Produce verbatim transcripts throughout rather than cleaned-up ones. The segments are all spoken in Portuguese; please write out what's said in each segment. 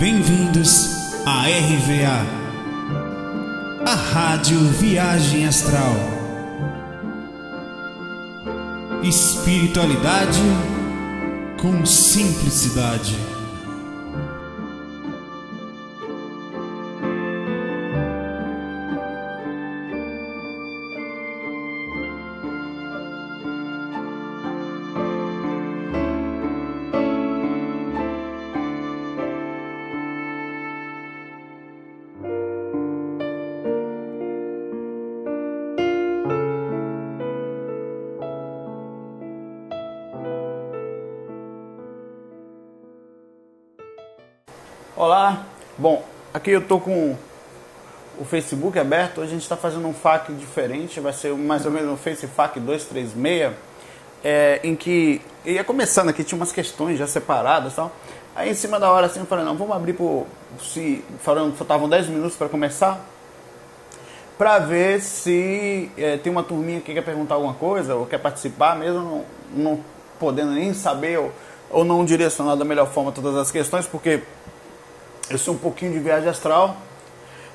Bem-vindos à R V A, a Rádio Viagem Astral. Espiritualidade com simplicidade. Olá, bom, aqui eu tô com o Facebook aberto. Hoje a gente está fazendo um F A Q diferente, vai ser mais ou menos um Face F A Q dois três seis, é, em que ia começando aqui, tinha umas questões já separadas e tal. Aí em cima da hora assim eu falei, não, vamos abrir por, se falando, faltavam dez minutos para começar, para ver se é, tem uma turminha que quer perguntar alguma coisa ou quer participar, mesmo não, não podendo nem saber ou, ou não direcionar da melhor forma todas as questões, porque eu sou um pouquinho de viagem astral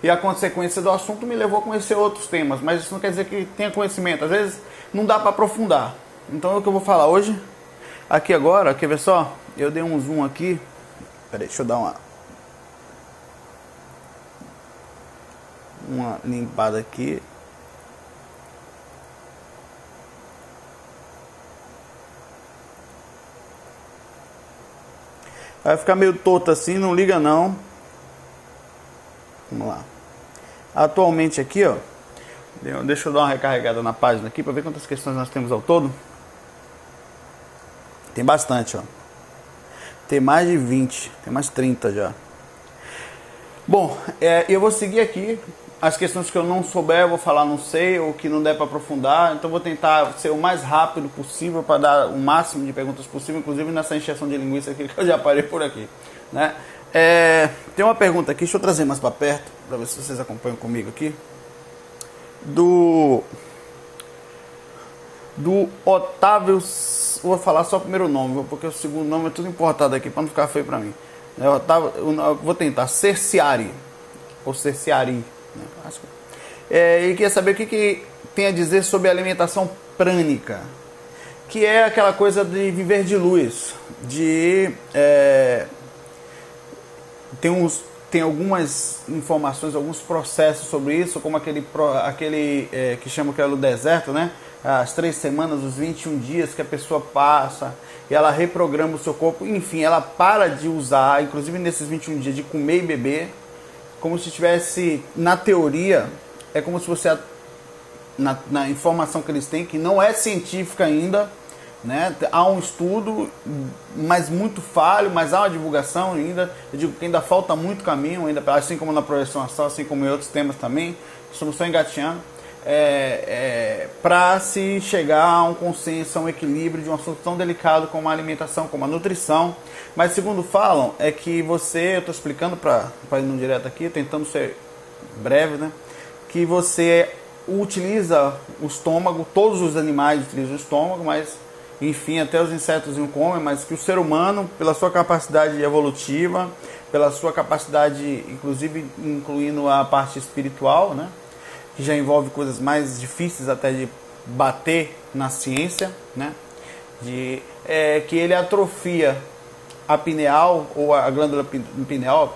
e a consequência do assunto me levou a conhecer outros temas, mas isso não quer dizer que tenha conhecimento. Às vezes não dá para aprofundar. Então é o que eu vou falar hoje, aqui agora, quer ver só? Eu dei um zoom aqui. Peraí, deixa eu dar uma... Uma limpada aqui. Vai ficar meio torto assim, não liga não. Vamos lá. Atualmente aqui, ó. Deixa eu dar uma recarregada na página aqui para ver quantas questões nós temos ao todo. Tem bastante, ó. Tem mais de vinte, tem mais trinta já. Bom, é, eu vou seguir aqui. As questões que eu não souber, eu vou falar não sei, ou que não der para aprofundar. Então vou tentar ser o mais rápido possível para dar o máximo de perguntas possível, inclusive nessa encheção de linguiça aqui que eu já parei por aqui, né? É, tem uma pergunta aqui, deixa eu trazer mais para perto, para ver se vocês acompanham comigo aqui. Do... Do Otávio... Vou falar só o primeiro nome, porque o segundo nome é tudo importado aqui, para não ficar feio para mim. É, Otávio, eu vou tentar, Cerciari, ou Cerciari. É, ele queria saber o que, que tem a dizer sobre a alimentação prânica, que é aquela coisa de viver de luz, de é, tem, uns, tem algumas informações, alguns processos sobre isso, como aquele, aquele é, que chama que é o deserto, né? As três semanas, os vinte e um dias que a pessoa passa e ela reprograma o seu corpo, enfim, ela para de usar, inclusive nesses vinte e um dias, de comer e beber. Como se tivesse, na teoria, é como se você, na, na informação que eles têm, que não é científica ainda, né? Há um estudo, mas muito falho, mas há uma divulgação ainda. Eu digo que ainda falta muito caminho, ainda, assim como na projeção astral, assim como em outros temas também, estamos só engatinhando, é, é, para se chegar a um consenso, a um equilíbrio de um assunto tão delicado como a alimentação, como a nutrição. Mas segundo falam, é que você, eu estou explicando para ir no direto aqui, tentando ser breve, né? Que você utiliza o estômago, todos os animais utilizam o estômago, mas enfim, até os insetos não comem, mas que o ser humano, pela sua capacidade evolutiva, pela sua capacidade, inclusive incluindo a parte espiritual, né? Que já envolve coisas mais difíceis até de bater na ciência, né? De, é, que ele atrofia a pineal, ou a glândula pineal,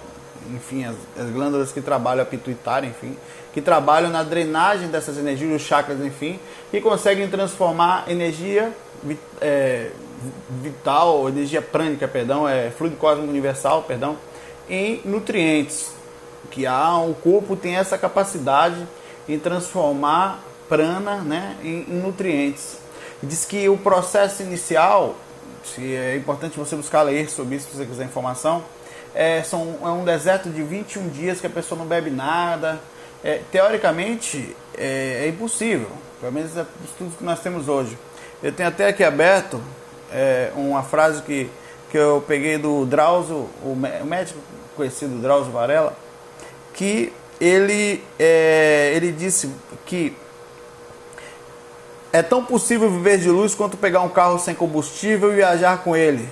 enfim, as, as glândulas que trabalham a pituitária, enfim, que trabalham na drenagem dessas energias, os chakras, enfim, e conseguem transformar energia é, vital, energia prânica, perdão, é, fluido cósmico universal, perdão, em nutrientes, que há, o corpo tem essa capacidade em transformar prana, né, em, em nutrientes. Diz que o processo inicial... Se é importante você buscar ler sobre isso se você quiser informação. É, são, é um deserto de vinte e um dias que a pessoa não bebe nada. É, teoricamente, é, é impossível. Pelo menos é tudo que nós temos hoje. Eu tenho até aqui aberto é, uma frase que, que eu peguei do Drauzio, o médico conhecido Drauzio Varela, que ele, é, ele disse que é tão possível viver de luz quanto pegar um carro sem combustível e viajar com ele.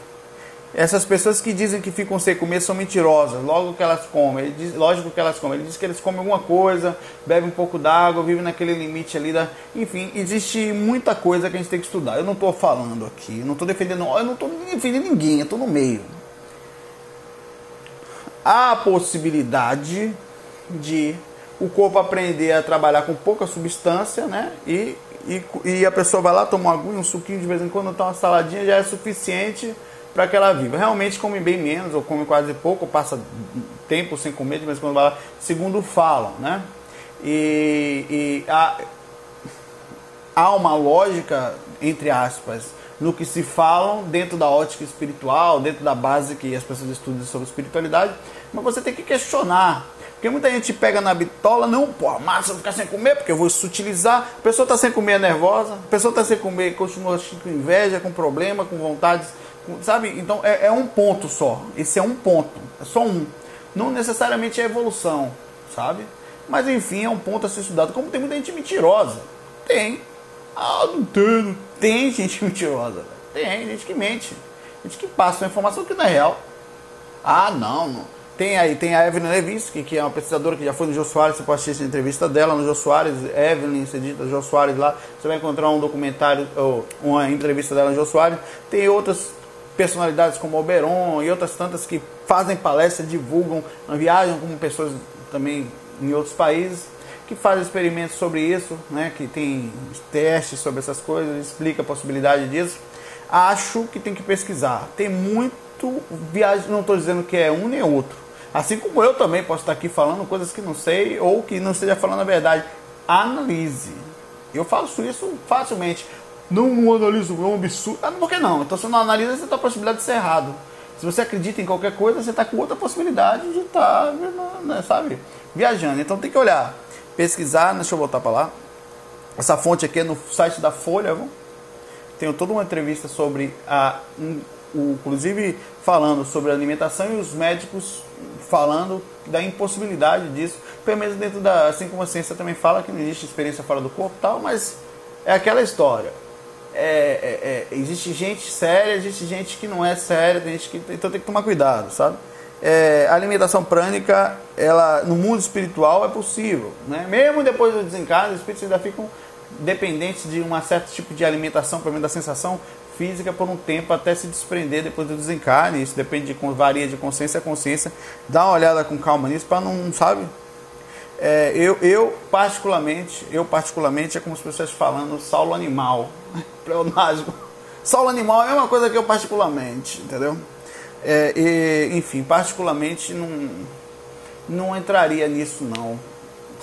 Essas pessoas que dizem que ficam sem comer são mentirosas, logo que elas comem, ele diz, lógico que elas comem, ele diz que eles comem alguma coisa, bebem um pouco d'água, vivem naquele limite ali, da... enfim, existe muita coisa que a gente tem que estudar. Eu não estou falando aqui, eu não estou defendendo, eu não estou defendendo ninguém, eu estou no meio. Há a possibilidade de o corpo aprender a trabalhar com pouca substância, né, e, e, e a pessoa vai lá tomar uma aguinha, um suquinho de vez em quando, tá uma saladinha, já é suficiente para que ela viva. Realmente come bem menos, ou come quase pouco, ou passa tempo sem comer, mas quando ela, segundo falam, né? E, e há, há uma lógica, entre aspas, no que se falam dentro da ótica espiritual, dentro da base que as pessoas estudam sobre espiritualidade, mas você tem que questionar. Porque muita gente pega na bitola, não, pô, massa, eu vou ficar sem comer, porque eu vou sutilizar. A pessoa está sem comer, é nervosa, a pessoa está sem comer, continua com inveja, com problema, com vontades... Sabe? Então é, é um ponto só. Esse é um ponto. É só um. Não necessariamente é evolução, sabe? Mas enfim, é um ponto a ser estudado. Como tem muita gente mentirosa. Tem. Ah, não tem. Não tem gente mentirosa. Tem gente que mente. Gente que passa uma informação que não é real. Ah, não. não. Tem aí, tem a Evelyn Levisky, que é uma pesquisadora que já foi no Jô Soares. Você pode assistir essa entrevista dela no Jô Soares. Evelyn, você digita Jô Soares lá. Você vai encontrar um documentário, ou uma entrevista dela no Jô Soares. Tem outras personalidades como Oberon e outras tantas que fazem palestra, divulgam, viajam com pessoas também em outros países, que fazem experimentos sobre isso, né, que tem testes sobre essas coisas, explica a possibilidade disso. Acho que tem que pesquisar. Tem muito viagem, não estou dizendo que é um nem outro. Assim como eu também posso estar aqui falando coisas que não sei ou que não esteja falando a verdade. Analise. Eu faço isso facilmente. Não analiso, é um absurdo. Ah, por que não? Então, se não analisa, você está a possibilidade de ser errado. Se você acredita em qualquer coisa, você está com outra possibilidade de estar, né, sabe, viajando. Então, tem que olhar, pesquisar. Deixa eu voltar para lá. Essa fonte aqui é no site da Folha. Viu? Tenho toda uma entrevista sobre, a, um, o, inclusive, falando sobre a alimentação e os médicos falando da impossibilidade disso. Pelo menos dentro da... Assim como a ciência também fala que não existe experiência fora do corpo e tal, mas é aquela história. É, é, é, existe gente séria, existe gente que não é séria, tem gente que, então tem que tomar cuidado, sabe? É, a alimentação prânica, ela, no mundo espiritual, é possível, né? Mesmo depois do desencarne, os espíritos ainda ficam dependentes de um certo tipo de alimentação, pelo menos da sensação física, por um tempo, até se desprender depois do desencarne. Isso depende, de, varia de consciência a consciência. Dá uma olhada com calma nisso, para não, sabe... É, eu, eu, particularmente, eu particularmente, é como as pessoas falando saulo animal, pleonasmo. Saulo animal é uma coisa que eu particularmente, entendeu? É, e, enfim, particularmente não, não entraria nisso não,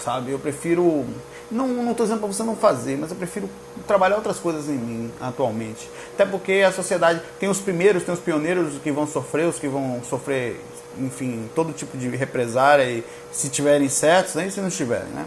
sabe? Eu prefiro, não, não estou dizendo para você não fazer, mas eu prefiro trabalhar outras coisas em mim atualmente. Até porque a sociedade tem os primeiros, tem os pioneiros que vão sofrer, os que vão sofrer... enfim, todo tipo de represária, e se tiverem certos, nem se não estiverem, né?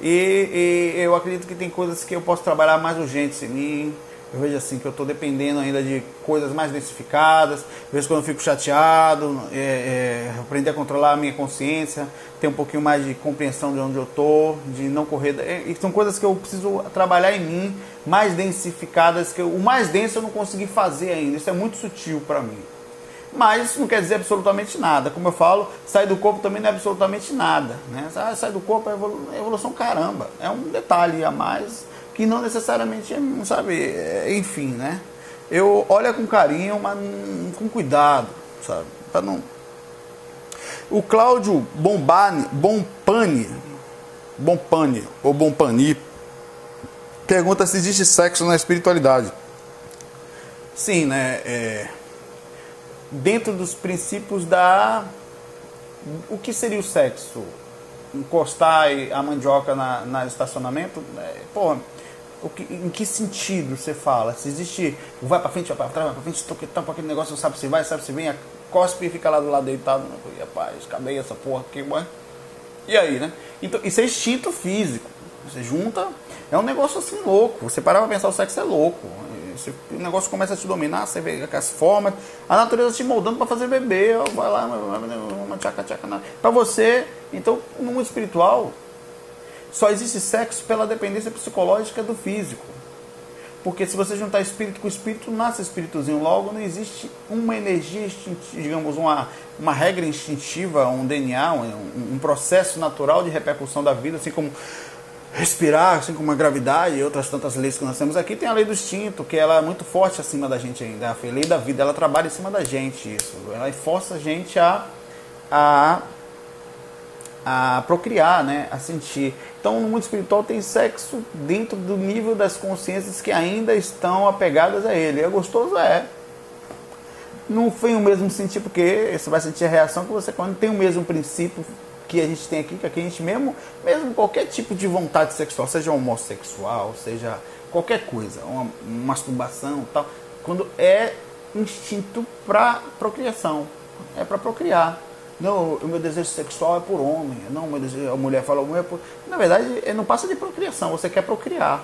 E, e eu acredito que tem coisas que eu posso trabalhar mais urgentes em mim. Eu vejo assim que eu estou dependendo ainda de coisas mais densificadas. Às vezes quando eu fico chateado, é, é, aprender a controlar a minha consciência, ter um pouquinho mais de compreensão de onde eu estou, de não correr... É, e são coisas que eu preciso trabalhar em mim, mais densificadas, que eu, o mais denso eu não consegui fazer ainda. Isso é muito sutil para mim. Mas isso não quer dizer absolutamente nada. Como eu falo, sair do corpo também não é absolutamente nada, né? Ah, sair do corpo é evolu- evolução, caramba. É um detalhe a mais que não necessariamente é, sabe, é, enfim, né? Eu olho com carinho, mas com cuidado, sabe? Pra não... O Claudio Bombani, Bompani, Bompani ou Bompani pergunta se existe sexo na espiritualidade. Sim, né? É... dentro dos princípios da... O que seria o sexo? Encostar a mandioca na, na estacionamento? É, porra, o que, em que sentido você fala? Se existe... Vai pra frente, vai pra trás, vai pra frente, toquetão, aquele negócio, não sabe se vai, sabe se vem, a cospe e fica lá do lado deitado. Rapaz, cadê essa porra aqui, ué? E aí, né? Então, isso é instinto físico. Você junta... É um negócio assim louco. Você parar pra pensar, o sexo é louco. Você, o negócio começa a te dominar, você vê com as formas, a natureza te moldando para fazer bebê, ó, vai lá, uma tchaca tchaca nada. Para você, então, no mundo espiritual, só existe sexo pela dependência psicológica do físico. Porque se você juntar espírito com espírito, nasce espíritozinho. Logo, não existe uma energia, digamos, uma, uma regra instintiva, um D N A, um, um processo natural de repercussão da vida, assim como respirar, assim como a gravidade e outras tantas leis que nós temos aqui. Tem a lei do instinto, que ela é muito forte acima da gente ainda. A lei da vida, ela trabalha em cima da gente, isso. Ela força a gente a... a a procriar, né, a sentir. Então, no mundo espiritual tem sexo dentro do nível das consciências que ainda estão apegadas a ele. É gostoso, é. Não foi o mesmo sentir, porque você vai sentir a reação que você quando tem o mesmo princípio que a gente tem aqui, que aqui a gente mesmo, mesmo qualquer tipo de vontade sexual, seja homossexual, seja qualquer coisa, uma masturbação, tal, quando é instinto para procriação, é para procriar. Não, o meu desejo sexual é por homem. Não, o meu desejo, a mulher fala, homem é por... Na verdade, não passa de procriação, você quer procriar.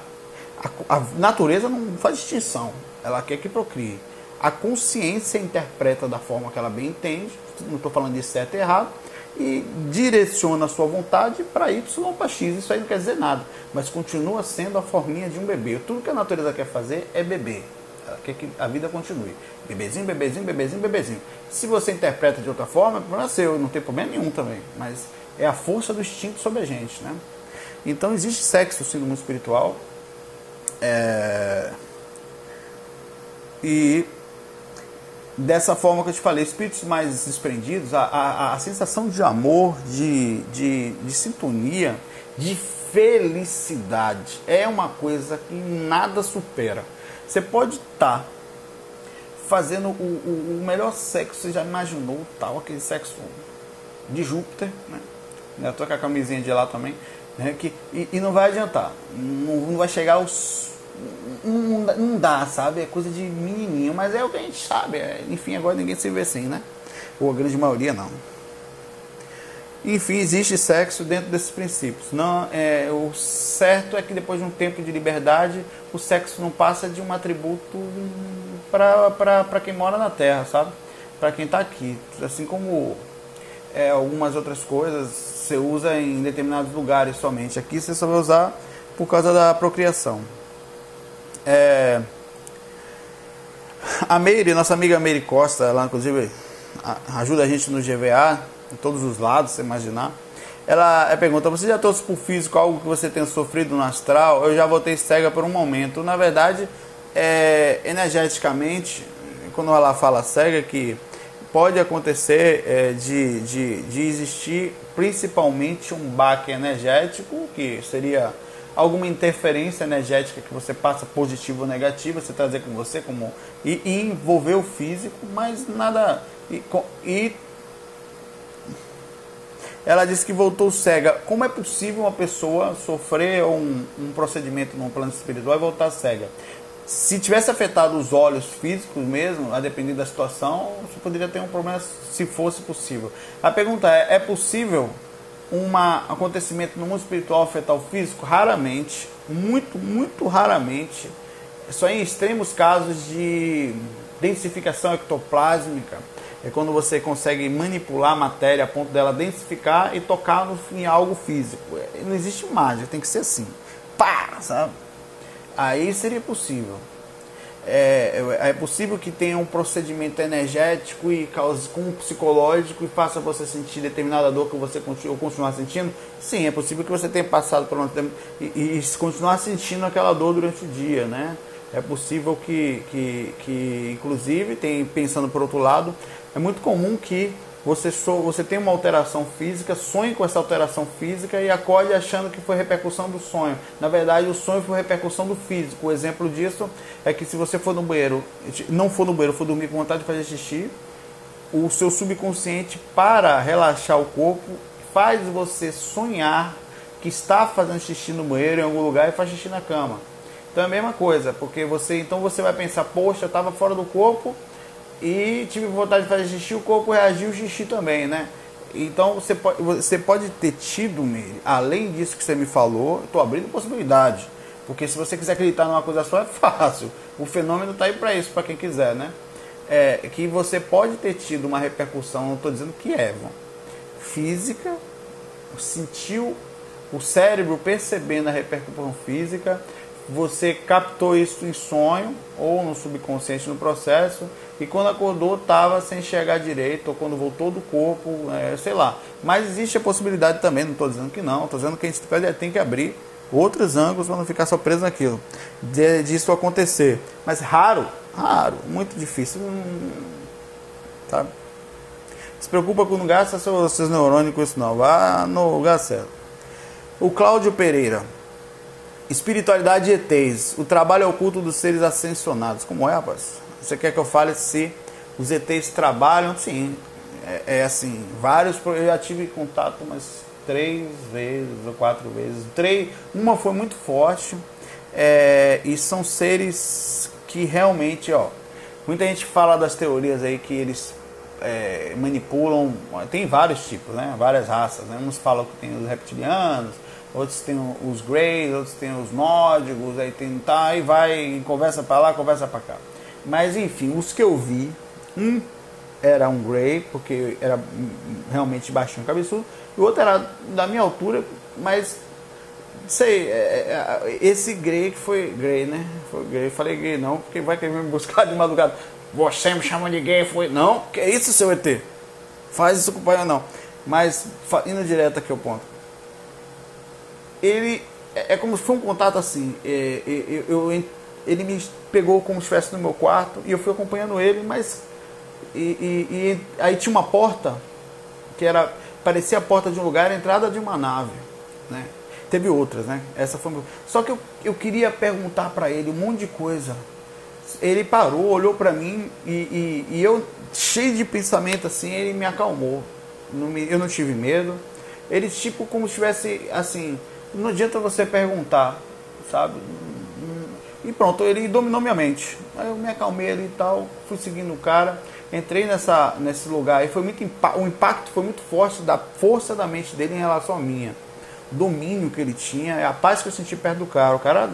A, a natureza não faz distinção, ela quer que procrie. A consciência interpreta da forma que ela bem entende, não estou falando de certo e errado, e direciona a sua vontade para Y ou para X. Isso aí não quer dizer nada, mas continua sendo a forminha de um bebê. Tudo que a natureza quer fazer é beber. Ela quer que a vida continue. Bebezinho, bebezinho, bebezinho, bebezinho. Se você interpreta de outra forma, é seu, não tem problema nenhum também. Mas é a força do instinto sobre a gente, né? Então existe sexo sim, no mundo espiritual. É... E dessa forma que eu te falei, espíritos mais desprendidos, a, a, a sensação de amor, de, de, de sintonia, de felicidade, é uma coisa que nada supera. Você pode estar tá fazendo o, o, o melhor sexo, você já imaginou tal, aquele sexo de Júpiter, né? Eu tô com a camisinha de lá também, né? Que, e, e não vai adiantar, não, não vai chegar aos... Não, não dá, sabe? É coisa de menininho, mas é o que a gente sabe, é, enfim, agora ninguém se vê assim, né? Ou a grande maioria não. Enfim, existe sexo dentro desses princípios. Não, é, o certo é que depois de um tempo de liberdade, o sexo não passa de um atributo para quem mora na Terra, sabe? Para quem está aqui. Assim como é, algumas outras coisas você usa em determinados lugares somente. Aqui você só vai usar por causa da procriação. É, a Meire, nossa amiga Meire Costa, ela inclusive ajuda a gente no G V A... de todos os lados, você imaginar. Ela pergunta, você já trouxe por físico algo que você tenha sofrido no astral? Eu já voltei cega por um momento. Na verdade, é, energeticamente, quando ela fala cega, que pode acontecer é, de, de, de existir principalmente um baque energético, que seria alguma interferência energética que você passa, positiva ou negativa, você trazer com você, como e, e envolver o físico, mas nada... E, e ela disse que voltou cega. Como é possível uma pessoa sofrer um, um procedimento num plano espiritual e voltar cega? Se tivesse afetado os olhos físicos mesmo, a depender da situação, você poderia ter um problema se fosse possível. A pergunta é, é possível um acontecimento no mundo espiritual afetar o físico? Raramente, muito, muito raramente. Só em extremos casos de densificação ectoplásmica. É quando você consegue manipular a matéria a ponto dela densificar e tocar no, em algo físico. Não existe mágica, tem que ser assim. Pá, sabe? Aí seria possível. É, é possível que tenha um procedimento energético e cause com um psicológico e faça você sentir determinada dor que você continua, continuar sentindo? Sim, é possível que você tenha passado por um tempo e, e continuar sentindo aquela dor durante o dia, né? É possível que, que, que inclusive, tem, pensando por outro lado, é muito comum que você, so, você tenha uma alteração física, sonhe com essa alteração física e acorde achando que foi repercussão do sonho. Na verdade, o sonho foi repercussão do físico. O exemplo disso é que se você for no banheiro, não for no banheiro, for dormir com vontade de fazer xixi, o seu subconsciente, para relaxar o corpo, faz você sonhar que está fazendo xixi no banheiro em algum lugar e faz xixi na cama. Então é a mesma coisa, porque você, então você vai pensar, poxa, eu estava fora do corpo e tive vontade de fazer xixi, o corpo reagiu, o xixi também, né? Então você pode, você pode ter tido, além disso que você me falou, estou abrindo possibilidade, porque se você quiser acreditar numa coisa só é fácil, o fenômeno está aí para isso, para quem quiser, né? É, que você pode ter tido uma repercussão, não estou dizendo que é, mano, física, sentiu o cérebro percebendo a repercussão física, você captou isso em sonho ou no subconsciente no processo, e quando acordou estava sem enxergar direito, ou quando voltou do corpo, é, sei lá. Mas existe a possibilidade também, não estou dizendo que não, estou dizendo que a gente tem que abrir outros ângulos para não ficar só preso naquilo, de, disso acontecer. Mas raro, raro, muito difícil, sabe? Se preocupa com não gasta seus, seus neurônios com isso não, vá no lugar certo. O Claudio Pereira. Espiritualidade e E Tês, o trabalho oculto dos seres ascensionados. Como é, rapaz? Você quer que eu fale se os E Tês trabalham? Sim, é, é assim, vários, eu já tive contato umas três vezes ou quatro vezes, três, uma foi muito forte, é, e são seres que realmente, ó, muita gente fala das teorias aí que eles é, manipulam, tem vários tipos, né, várias raças, né, uns falam que tem os reptilianos, outros tem os greys, outros tem os nórdicos, aí tem tá, e vai, conversa pra lá, conversa pra cá. Mas enfim, os que eu vi, um era um grey, porque era realmente baixinho, cabeçudo, e o outro era da minha altura, mas, sei, esse grey que foi grey, né? Foi grey, falei grey não, porque vai querer me buscar de madrugada. Você me chama de gay, foi, não, que é isso, seu E T? Faz isso com o pai ou não. Mas, indo direto aqui ao ponto. Ele é como se fosse um contato assim, eu, eu, ele me pegou como se estivesse no meu quarto e eu fui acompanhando ele, mas e, e, e aí tinha uma porta que era, parecia a porta de um lugar, a entrada de uma nave, né? Teve outras, né? Essa foi, só que eu, eu queria perguntar para ele um monte de coisa. Ele parou, olhou para mim e, e, e eu, cheio de pensamento assim, ele me acalmou, não me, eu não tive medo. Ele tipo como se estivesse assim, não adianta você perguntar, sabe? E pronto, ele dominou minha mente. Aí eu me acalmei ali e tal, fui seguindo o cara, entrei nessa, nesse lugar e foi muito, o impacto foi muito forte da força da mente dele em relação à minha. O domínio que ele tinha, a paz que eu senti perto do cara. O cara,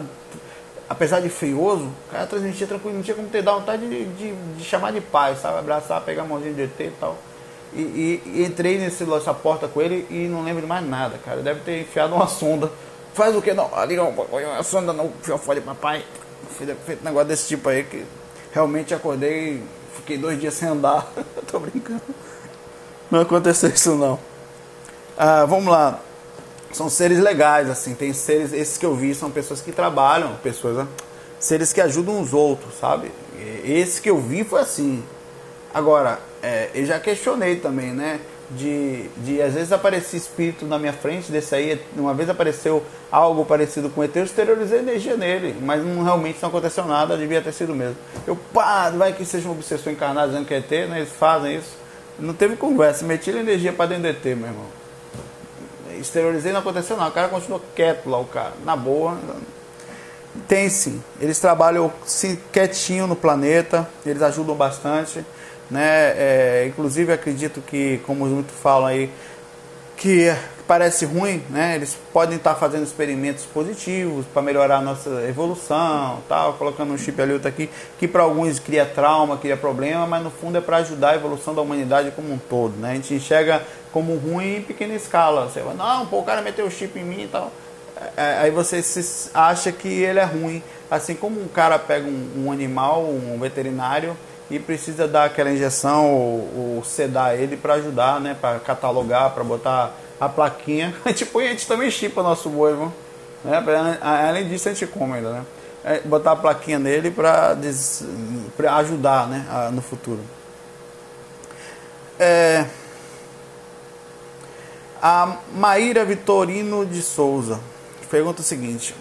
apesar de feioso, o cara transmitia tranquilo, não tinha como ter dado vontade de, de, de chamar de paz, sabe? Abraçar, pegar a mãozinha de E T e tal. E, e, e entrei nesse, nessa porta com ele e não lembro de mais nada, cara. Deve ter enfiado uma sonda. Faz o que? Não, ali não, a sonda não, fiofó de papai. Feito um negócio desse tipo aí que realmente acordei, fiquei dois dias sem andar. Tô brincando. Não aconteceu isso não. Ah, vamos lá. São seres legais, assim. Tem seres, esses que eu vi são pessoas que trabalham, pessoas, né? Seres que ajudam os outros, sabe? E esse que eu vi foi assim. Agora, é, eu já questionei também, né? De, de às vezes aparecia espírito na minha frente, desse aí, uma vez apareceu algo parecido com E T, eu exteriorizei energia nele, mas não, realmente não aconteceu nada, devia ter sido mesmo. Eu, pá, vai que seja um obsessor encarnado dizendo que é E T, né? Eles fazem isso. Não teve conversa, meti a energia pra dentro do E T, meu irmão. Exteriorizei, não aconteceu nada, o cara continuou quieto lá, o cara, na boa. Tem sim, eles trabalham sim, quietinho no planeta, eles ajudam bastante. Né? É, inclusive acredito que, como muitos falam aí, que parece ruim, né? Eles podem estar fazendo experimentos positivos para melhorar a nossa evolução, tal, colocando um chip ali, outro aqui, que para alguns cria trauma, cria problema, mas no fundo é para ajudar a evolução da humanidade como um todo, né? A gente enxerga como ruim em pequena escala, você vai, não, pô, o cara meteu o chip em mim e tal. Aí você se acha que ele é ruim, assim como um cara pega um, um animal, um veterinário, e precisa dar aquela injeção ou, ou sedar ele para ajudar, né? Para catalogar, para botar a plaquinha. A gente põe, a gente também chipa nosso boi, viu? Né? Além disso, a gente come ainda, né? É botar a plaquinha nele para ajudar, né? A, no futuro. É... A Maíra Vitorino de Souza pergunta o seguinte...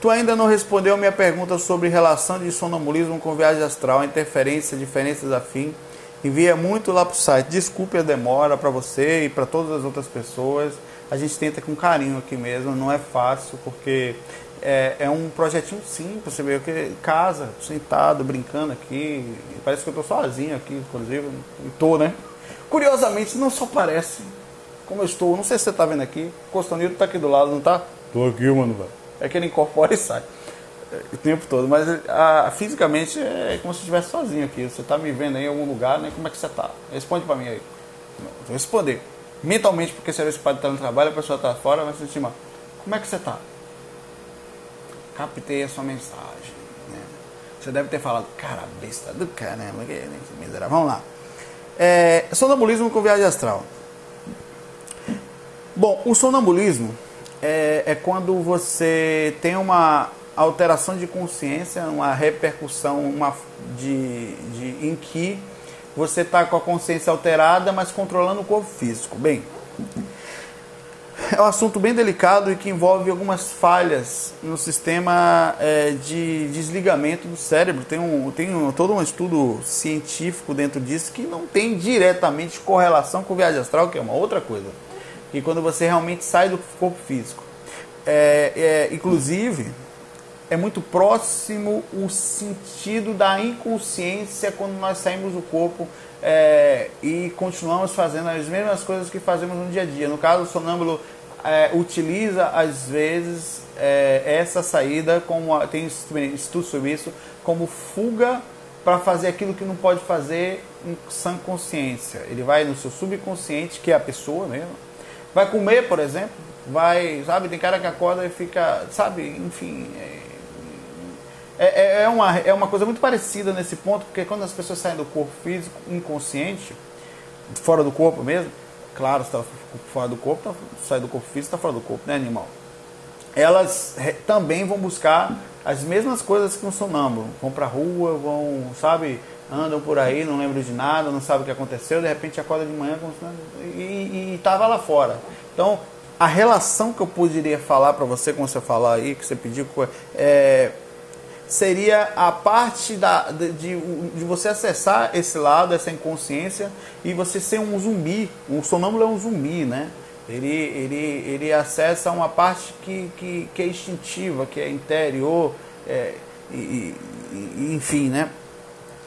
Tu ainda não respondeu minha pergunta sobre relação de sonambulismo com viagem astral, interferência, diferenças afim. Envia muito lá pro site. Desculpe a demora para você e para todas as outras pessoas. A gente tenta com carinho aqui mesmo, não é fácil, porque é, é um projetinho simples. Você vê que casa, sentado, brincando aqui. Parece que eu tô sozinho aqui, inclusive. Tô, né? Curiosamente, não só parece como eu estou. Não sei se você tá vendo aqui. O Constantino tá aqui do lado, não tá? Tô aqui, mano, velho. É que ele incorpora e sai o tempo todo, mas a, fisicamente é como se estivesse sozinho aqui. Você tá me vendo aí em algum lugar, né? Como é que você tá? Responde pra mim aí. Não, vou responder. Mentalmente, porque se a pessoa tá no trabalho, a pessoa tá fora, vai sentir mal. Como é que você tá? captei a sua mensagem. Né? Você deve ter falado, cara, besta do caramba, que miserável. Vamos lá. É, sonambulismo com viagem astral. Bom, o sonambulismo é, é quando você tem uma alteração de consciência, uma repercussão uma de, de, em que você está com a consciência alterada, mas controlando o corpo físico. Bem, é um assunto bem delicado e que envolve algumas falhas no sistema é, de desligamento do cérebro. Tem, um, tem um, todo um estudo científico dentro disso que não tem diretamente correlação com viagem astral, que é uma outra coisa. E quando você realmente sai do corpo físico. É, é, inclusive, é muito próximo o sentido da inconsciência quando nós saímos do corpo é, e continuamos fazendo as mesmas coisas que fazemos no dia a dia. No caso, o sonâmbulo é, utiliza, às vezes, é, essa saída, como tem estudo sobre isso, como fuga para fazer aquilo que não pode fazer sem consciência. Ele vai no seu subconsciente, que é a pessoa mesmo. Vai comer, por exemplo, vai, sabe, tem cara que acorda e fica, sabe, enfim, é, é, é, uma, é uma coisa muito parecida nesse ponto, porque quando as pessoas saem do corpo físico inconsciente, fora do corpo mesmo, claro, se está fora do corpo, tá, sai do corpo físico, está fora do corpo, né, animal? Elas também vão buscar as mesmas coisas que um sonâmbulo, vão pra rua, vão, sabe, andam por aí, não lembram de nada, não sabem o que aconteceu, de repente acorda de manhã e estava lá fora. Então, a relação que eu poderia falar para você, quando você falar aí, que você pediu, é, seria a parte da, de, de, de você acessar esse lado, essa inconsciência, e você ser um zumbi. O sonâmbulo é um zumbi, né? Ele, ele, ele acessa uma parte que, que, que é instintiva, que é interior, é, e, e, enfim, né?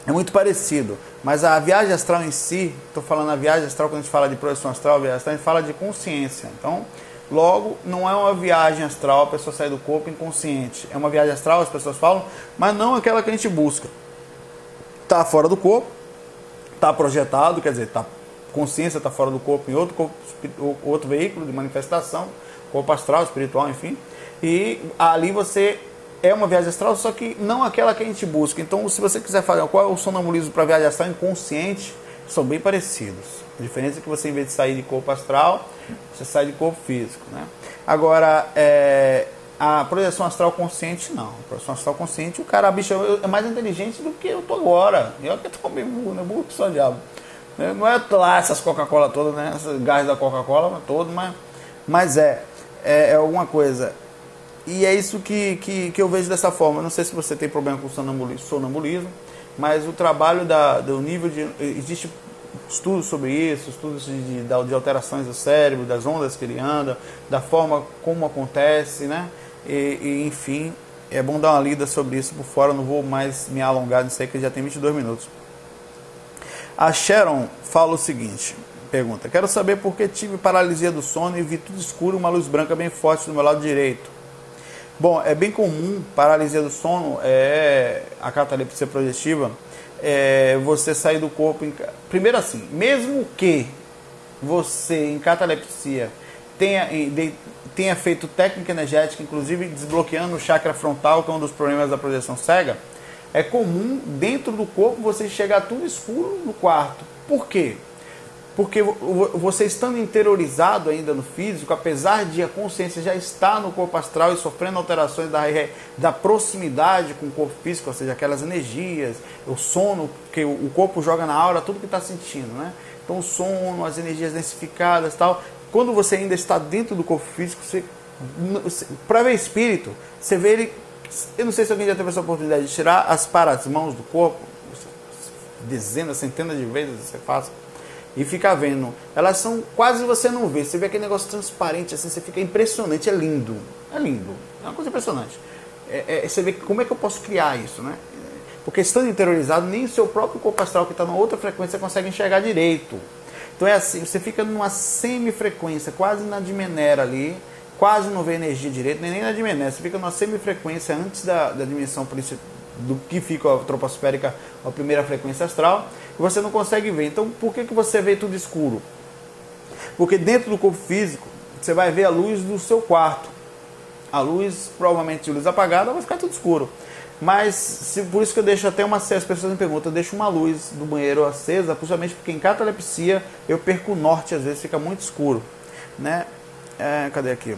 É muito parecido, mas a viagem astral em si, estou falando a viagem astral, quando a gente fala de projeção astral, viagem astral, a gente fala de consciência. Então, logo, não é uma viagem astral, a pessoa sai do corpo inconsciente. É uma viagem astral, as pessoas falam, mas não aquela que a gente busca. Está fora do corpo, está projetado, quer dizer, tá, consciência está fora do corpo em outro, corpo, outro veículo de manifestação, corpo astral, espiritual, enfim. E ali você... É uma viagem astral, só que não aquela que a gente busca. Então, se você quiser falar qual é o sonambulismo para viagem astral inconsciente, são bem parecidos. A diferença é que você, em vez de sair de corpo astral, você sai de corpo físico, né? Agora, é, a projeção astral consciente, não. A projeção astral consciente, o cara, bicho, é mais inteligente do que eu tô agora. Eu que tô meio burro, né? Burro que só diabo. Não é lá essas Coca-Cola todas, né? Essas gás da Coca-Cola todo, mas, mas é, é, é alguma coisa... E é isso que, que, que eu vejo dessa forma. Não sei se você tem problema com sonambulismo, mas o trabalho da, do nível de... Existe estudos sobre isso, estudos de, de alterações do cérebro, das ondas que ele anda, da forma como acontece, né? E, e, enfim, é bom dar uma lida sobre isso por fora. Eu não vou mais me alongar nisso aí, que já tem vinte e dois minutos. A Sharon fala o seguinte... Pergunta. Quero saber por que tive paralisia do sono e vi tudo escuro e uma luz branca bem forte no meu lado direito. Bom, é bem comum, paralisia do sono, é, a catalepsia projetiva, é, você sair do corpo... Em, primeiro assim, mesmo que você, em catalepsia, tenha, de, tenha feito técnica energética, inclusive desbloqueando o chakra frontal, que é um dos problemas da projeção cega, é comum, dentro do corpo, você chegar tudo escuro no quarto. Por quê? Porque você estando interiorizado ainda no físico, apesar de a consciência já estar no corpo astral e sofrendo alterações da, da proximidade com o corpo físico, ou seja, aquelas energias, o sono, que o corpo joga na aura, tudo que está sentindo, né? Então o sono, as energias densificadas e tal. Quando você ainda está dentro do corpo físico, você, para ver espírito, você vê ele... Eu não sei se alguém já teve essa oportunidade de tirar as paras-mãos do corpo, dezenas, centenas de vezes você faz... E fica vendo. Elas são quase você não vê. Você vê aquele negócio transparente, assim, você fica impressionante. É lindo. É lindo. É uma coisa impressionante. É, é, você vê como é que eu posso criar isso, né? Porque estando interiorizado, nem o seu próprio corpo astral, que está numa outra frequência, você consegue enxergar direito. Então é assim, você fica numa semifrequência, quase na dimenera ali, quase não vê energia direito, nem na dimenera. Você fica numa semifrequência antes da, da dimensão principal, do que fica a troposférica, a primeira frequência astral, você não consegue ver. Então, por que, que você vê tudo escuro? Porque dentro do corpo físico, você vai ver a luz do seu quarto. a luz, provavelmente de luz apagada, vai ficar tudo escuro. Mas, se, por isso que eu deixo até uma... As pessoas me perguntam, eu deixo uma luz do banheiro acesa, principalmente porque em catalepsia eu perco o norte, às vezes fica muito escuro, né? É, cadê aqui?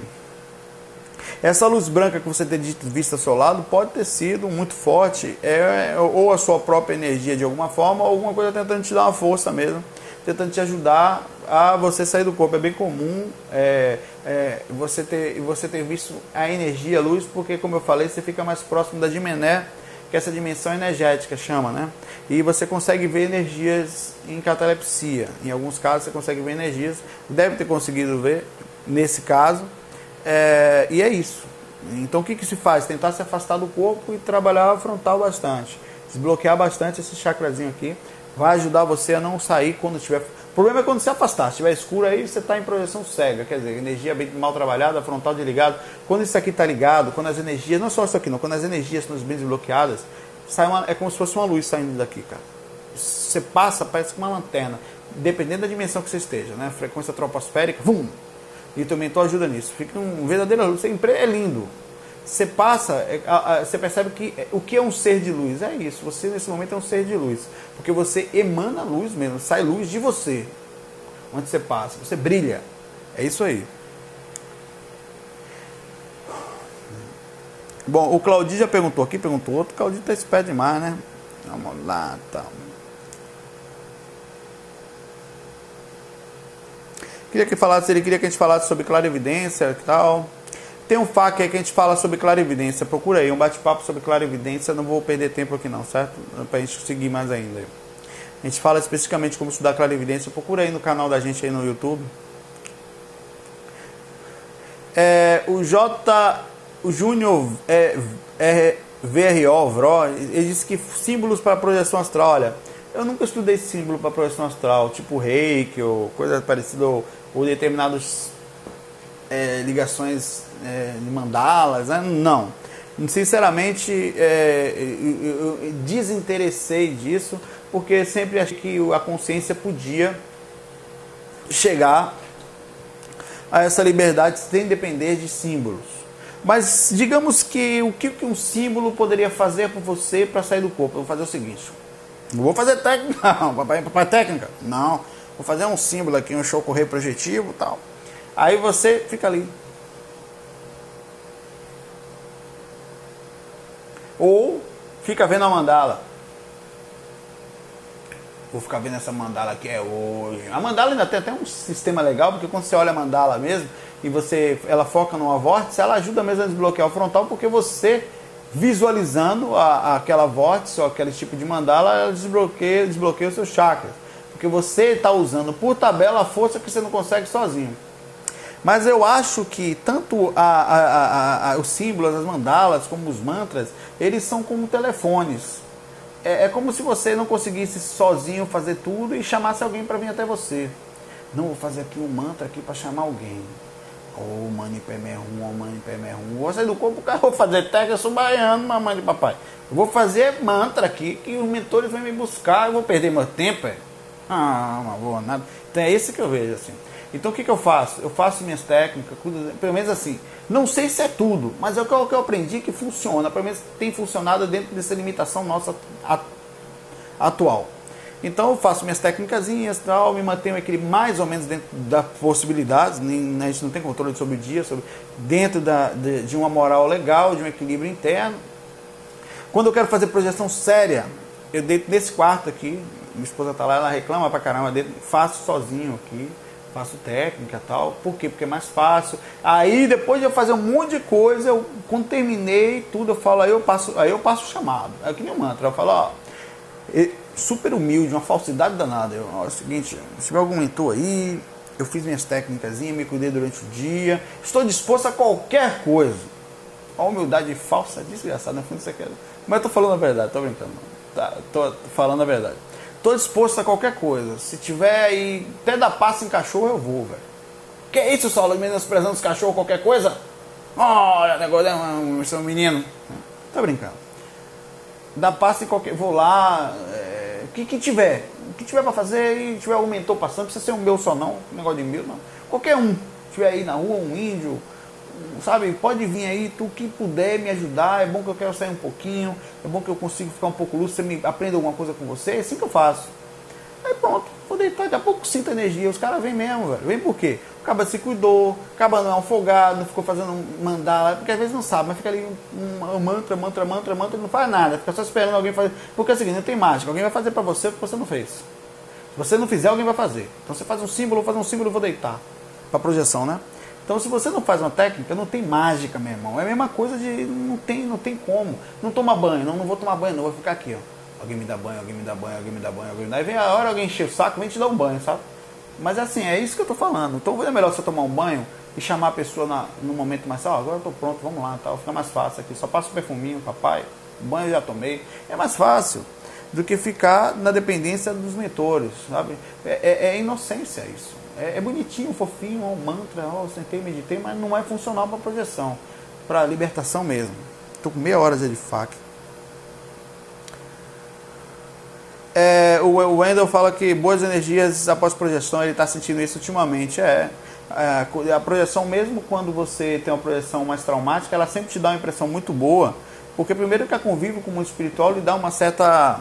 Essa luz branca que você tem visto ao seu lado pode ter sido muito forte, é, ou a sua própria energia de alguma forma, ou alguma coisa tentando te dar uma força mesmo, tentando te ajudar a você sair do corpo. É bem comum é, é, você, ter, você ter visto a energia, a luz, porque, como eu falei, você fica mais próximo da dimené, que é essa dimensão energética, chama, né? E você consegue ver energias em catalepsia. Em alguns casos você consegue ver energias, deve ter conseguido ver nesse caso. É, e é isso. Então o que, que se faz? Tentar se afastar do corpo e trabalhar a frontal bastante. Desbloquear bastante esse chakrazinho aqui. Vai ajudar você a não sair quando tiver... O problema é quando se afastar. Se estiver escuro aí, você está em projeção cega. Quer dizer, energia bem mal trabalhada, frontal desligado. Quando isso aqui está ligado, quando as energias... Não só isso aqui não. Quando as energias estão bem desbloqueadas, sai uma... é como se fosse uma luz saindo daqui, cara. Você passa, parece que uma lanterna. Dependendo da dimensão que você esteja, né? Frequência troposférica, vum! E também mentor ajuda nisso. Fica um verdadeiro luz. É lindo. Você passa, você percebe que o que é um ser de luz? É isso. Você nesse momento é um ser de luz. Porque você emana luz mesmo. Sai luz de você. Onde você passa. Você brilha. É isso aí. Bom, o Claudinho já perguntou aqui, perguntou outro. O Claudinho tá esperto demais, né? Vamos lá, tá. Queria que falasse, ele queria que a gente falasse sobre clarividência e tal. Tem um F A Q aí que a gente fala sobre clarividência. Procura aí, um bate-papo sobre clarividência. Não vou perder tempo aqui não, certo? Pra gente seguir mais ainda. A gente fala especificamente como estudar clarividência. Procura aí no canal da gente aí no YouTube. É, o J... O Júnior é, é, V R O, V R O, ele disse que símbolos para projeção astral, olha... Eu nunca estudei símbolo para projeção astral, tipo reiki ou coisa parecida, ou, ou determinadas é, ligações é, de mandalas, né? Não. Sinceramente, é, eu, eu desinteressei disso, porque sempre achei que a consciência podia chegar a essa liberdade sem depender de símbolos. Mas digamos que o que um símbolo poderia fazer por você para sair do corpo? Eu vou fazer o seguinte... Não vou fazer técnica, não, papai, papai técnica, não. Vou fazer um símbolo aqui, um show correr projetivo e tal. Aí você fica ali. Ou fica vendo a mandala. Vou ficar vendo essa mandala que é hoje. A mandala ainda tem até um sistema legal, porque quando você olha a mandala mesmo, e você, ela foca numa vórtice, ela ajuda mesmo a desbloquear o frontal, porque você... visualizando a, a, aquela vórtice ou aquele tipo de mandala, ela desbloqueia, desbloqueia os seus chakras. Porque você está usando por tabela a força que você não consegue sozinho. Mas eu acho que tanto a, a, a, a, os símbolos, as mandalas, como os mantras, eles são como telefones. É, é como se você não conseguisse sozinho fazer tudo e chamasse alguém para vir até você. Não, vou fazer aqui um mantra aqui para chamar alguém. Ô, mani pemerum, ô, mani pemerum. Vou sair do corpo, cara, vou fazer técnica, eu sou baiano, mamãe de papai. Eu vou fazer mantra aqui, que os mentores vão me buscar, eu vou perder meu tempo, é? Ah, não vou nada. Então é isso que eu vejo, assim. Então o que, que eu faço? Eu faço minhas técnicas, pelo menos assim, não sei se é tudo, mas é o que eu, que eu aprendi que funciona, pelo menos tem funcionado dentro dessa limitação nossa atual. Então eu faço minhas técnicazinhas e tal, me mantenho aquele mais ou menos dentro das possibilidades, nem, a gente não tem controle sobre o dia, sobre, dentro da, de, de uma moral legal, de um equilíbrio interno. Quando eu quero fazer projeção séria, eu deito nesse quarto aqui, minha esposa tá lá, ela reclama pra caramba, deito, faço sozinho aqui, faço técnica e tal. Por quê? Porque é mais fácil. Aí depois de eu fazer um monte de coisa, eu, quando terminei tudo, eu falo, aí eu passo, aí eu passo o chamado. É que nem um mantra, eu falo, ó... E, super humilde, uma falsidade danada. Eu, ó, é o seguinte, se tiver algum mentor aí, eu fiz minhas técnicas, me cuidei durante o dia, estou disposto a qualquer coisa. A humildade falsa, desgraçada, no fundo você quer. Mas eu tô falando a verdade, tô brincando. Tá, tô, tô falando a verdade. Tô disposto a qualquer coisa. Se tiver aí, até dar passo em cachorro, eu vou, velho. Que é isso, Saulo? Menosprezando os cachorros, qualquer coisa? Olha, negócio é um, um menino. Tá brincando. Dá passo em qualquer. Vou lá. É... O que, que tiver, o que tiver pra fazer, e tiver algum mentor passando, não precisa ser um meu só não, um negócio de mil não. Qualquer um, se tiver aí na rua, um índio, sabe, pode vir aí, tu que puder me ajudar, é bom que eu quero sair um pouquinho, é bom que eu consigo ficar um pouco lúcido, você me aprenda alguma coisa com você, é assim que eu faço. Aí pronto, vou deitar, daqui a pouco sinto energia, os caras vêm mesmo, velho, vem por quê? O cara se cuidou, o cara não é um folgado, não ficou fazendo um mandala, porque às vezes não sabe, mas fica ali um, um mantra, mantra, mantra, mantra, e não faz nada, fica só esperando alguém fazer, porque é o seguinte, não tem mágica, alguém vai fazer pra você o que você não fez. Se você não fizer, alguém vai fazer. Então você faz um símbolo, faz um símbolo, eu vou deitar, pra projeção, né? Então, se você não faz uma técnica, não tem mágica, meu irmão. É a mesma coisa de não tem, não tem como. Não toma banho, não, não vou tomar banho, não, vou ficar aqui, ó. Alguém me dá banho, alguém me dá banho, alguém me dá banho, alguém me dá. Aí vem a hora, alguém enche o saco, vem te dar um banho, sabe? Mas assim, é isso que eu tô falando. Então, é melhor você tomar um banho e chamar a pessoa na, no momento mais, ó, oh, agora eu tô pronto, vamos lá, tal, fica mais fácil aqui. Só passa o perfuminho, papai, o banho eu já tomei. É mais fácil do que ficar na dependência dos mentores, sabe? É, é, é inocência isso. É bonitinho, fofinho, um mantra, ó, sentei, meditei, mas não é funcional para projeção, para libertação mesmo. Estou com meia hora de faca. É, o, o Wendel fala que boas energias após projeção, ele está sentindo isso ultimamente. É, é, a projeção, mesmo quando você tem uma projeção mais traumática, ela sempre te dá uma impressão muito boa, porque primeiro que a convívio com o mundo espiritual lhe dá uma certa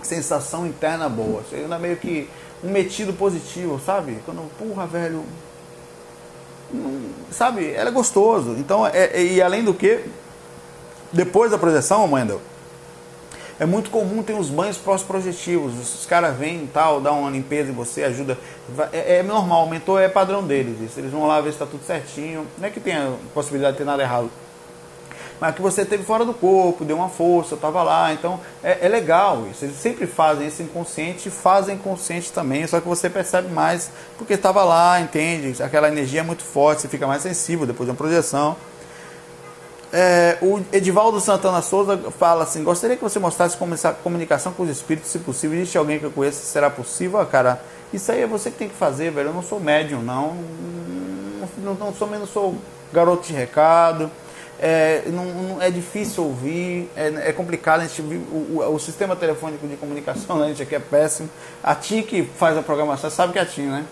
sensação interna boa. Você ainda meio que um metido positivo, sabe? Quando, porra, velho, sabe? Ela é gostoso. Então, é, é, e além do que, depois da projeção, Amanda, é muito comum ter os banhos pós-projetivos. Os caras vêm e tal, dá uma limpeza em você, ajuda. É, é normal, o mentor é padrão deles. Isso. Eles vão lá ver se está tudo certinho. Não é que tenha possibilidade de ter nada errado, mas que você teve fora do corpo, deu uma força, estava lá, então é, é legal isso, eles sempre fazem isso inconsciente, fazem consciente também, só que você percebe mais, porque estava lá, entende? Aquela energia é muito forte, você fica mais sensível depois de uma projeção. É, o Edivaldo Santana Souza fala assim, gostaria que você mostrasse como essa comunicação com os espíritos, se possível, existe alguém que eu conheça, será possível? Ah, cara, isso aí é você que tem que fazer, velho, eu não sou médium, não, não, não sou, não sou garoto de recado. É, não, não, é difícil ouvir, é, é complicado, a gente, o, o, o sistema telefônico de comunicação, né, a gente aqui é péssimo. A Tim que faz a programação, sabe que é a Tim, né?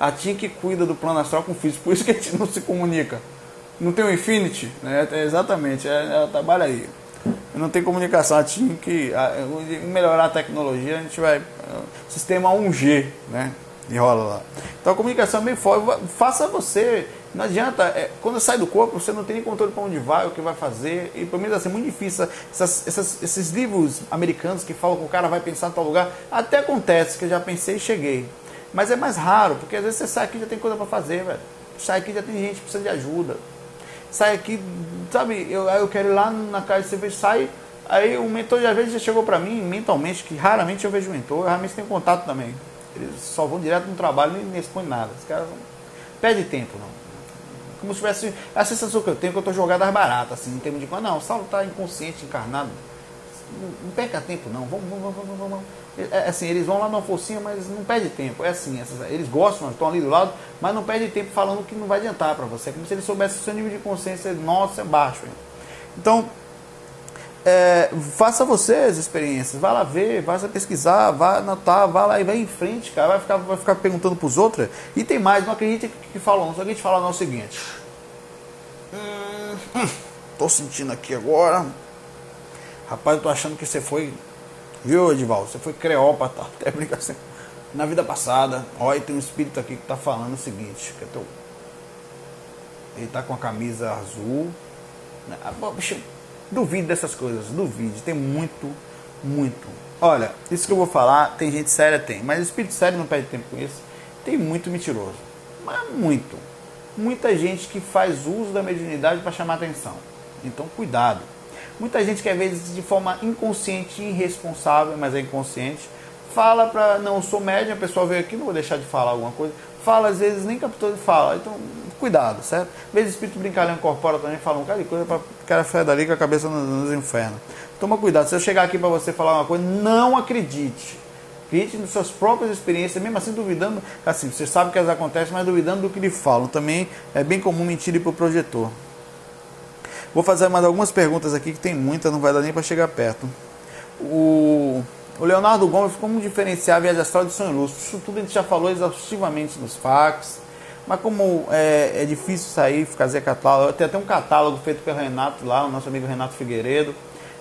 A Tim que cuida do plano astral com o físico, por isso que a gente não se comunica. Não tem o Infinity, né? É, exatamente, é, ela trabalha aí. Não tem comunicação, a Tim que a, melhorar a tecnologia, a gente vai... Sistema um G, né? E rola lá. Então a comunicação é bem forte, faça você... Não adianta, é, quando sai do corpo, você não tem nem controle para onde vai, o que vai fazer. E para mim assim, é muito difícil. Essas, essas, esses livros americanos que falam que o cara vai pensar em tal lugar, até acontece, que eu já pensei e cheguei. Mas é mais raro, porque às vezes você sai aqui e já tem coisa para fazer, velho. Sai aqui já tem gente que precisa de ajuda. Sai aqui, sabe, eu, eu quero ir lá na casa de cerveja, sai. Aí o mentor já, às vezes já chegou para mim mentalmente, que raramente eu vejo o mentor, eu raramente tenho contato também. Eles só vão direto no trabalho e nem, nem expõem nada. Os caras não perdem tempo, não. Como se tivesse a sensação que eu tenho, que eu estou jogado às baratas, assim, em termos de coisa. Não, o Saulo está inconsciente, encarnado. Não, não perca tempo, não. Vamos, vamos, vamos, vamos. É, assim, eles vão lá na forcinha, mas não perde tempo. É assim, essas, eles gostam, estão ali do lado, mas não perde tempo falando que não vai adiantar para você. É como se eles soubessem que o seu nível de consciência, nossa, é baixo. Hein? Então, é, faça você as experiências. Vá lá ver, vá pesquisar, vá anotar, vá lá e vai em frente, cara. Vai ficar, vai ficar perguntando pros outros. E tem mais, não acredita que, que falam. Só que a gente fala não, é o seguinte. Hum, hum, tô sentindo aqui agora. Rapaz, eu tô achando que você foi... Viu, Edivaldo? Você foi Cleópatra. Até brincadeira. Na vida passada. Olha, tem um espírito aqui que tá falando o seguinte. Que é teu... Ele tá com a camisa azul. Ah, bicho... Duvide dessas coisas, duvide, tem muito, muito. Olha, isso que eu vou falar, tem gente séria, tem, mas espírito sério não perde tempo com isso. Tem muito mentiroso, mas muito. Muita gente que faz uso da mediunidade para chamar atenção, então cuidado. Muita gente que às vezes de forma inconsciente, irresponsável, mas é inconsciente, fala para, não, sou médium, a pessoa veio aqui, não vou deixar de falar alguma coisa, fala às vezes, nem captou de fala, então... Cuidado, certo? Às vezes o espírito brincalhão incorpora também, fala um cara de coisa para o cara sair dali com a cabeça nos, nos infernos. Toma cuidado, se eu chegar aqui para você falar uma coisa, não acredite. Acredite nas suas próprias experiências, mesmo assim duvidando, assim, você sabe que elas acontecem, mas duvidando do que lhe falam. Também é bem comum mentir para o projetor. Vou fazer mais algumas perguntas aqui, que tem muita, não vai dar nem para chegar perto. O, o Leonardo Gomes, como diferenciar a viagem astral de sonho lúcido? Isso tudo a gente já falou exaustivamente nos facs. Mas como é, é difícil sair, fazer catálogo, tem até um catálogo feito pelo Renato lá, o nosso amigo Renato Figueiredo,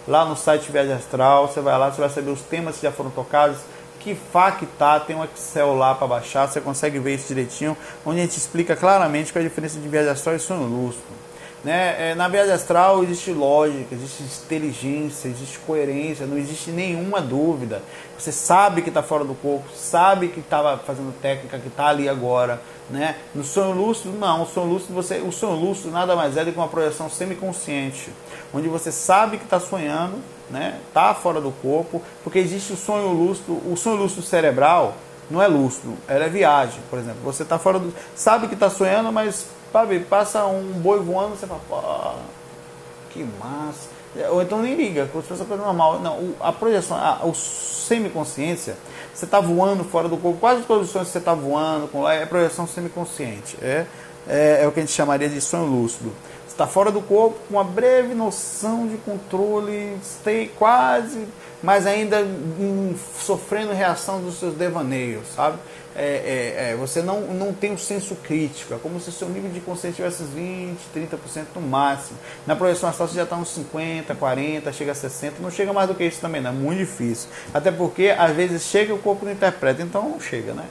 lá no site Viagem Astral. Você vai lá, você vai saber os temas que já foram tocados, que F A Q tá, tem um Excel lá para baixar, você consegue ver isso direitinho, onde a gente explica claramente qual é a diferença de Viagem Astral e Sonho Lúcido. Né? É, na Viagem Astral existe lógica, existe inteligência, existe coerência, não existe nenhuma dúvida. Você sabe que está fora do corpo, sabe que estava fazendo técnica, que está ali agora. Né? No sonho lúcido, não. O sonho lúcido, você, o sonho lúcido nada mais é do que uma projeção semiconsciente, onde você sabe que está sonhando, né? Tá fora do corpo, porque existe o sonho lúcido. O sonho lúcido cerebral não é lúcido, ela é viagem, por exemplo. Você tá fora do, sabe que está sonhando, mas sabe, passa um boi voando, você fala, pô, que massa. Ou então nem liga, como se fosse coisa normal. Não, a projeção, a, a semiconsciência, você está voando fora do corpo. Quase todos os sonhos que você está voando, com, é projeção semiconsciente. É, é, é o que a gente chamaria de sonho lúcido. Você está fora do corpo com uma breve noção de controle, stay, quase, mas ainda hum, sofrendo reação dos seus devaneios, sabe? É, é, é, você não, não tem um senso crítico, é como se o seu nível de consciência tivesse vinte, trinta por cento no máximo. Na projeção astral você já está uns cinquenta, quarenta, chega a sessenta, não chega mais do que isso também, não é muito difícil. Até porque às vezes chega e o corpo não interpreta, então não chega, né?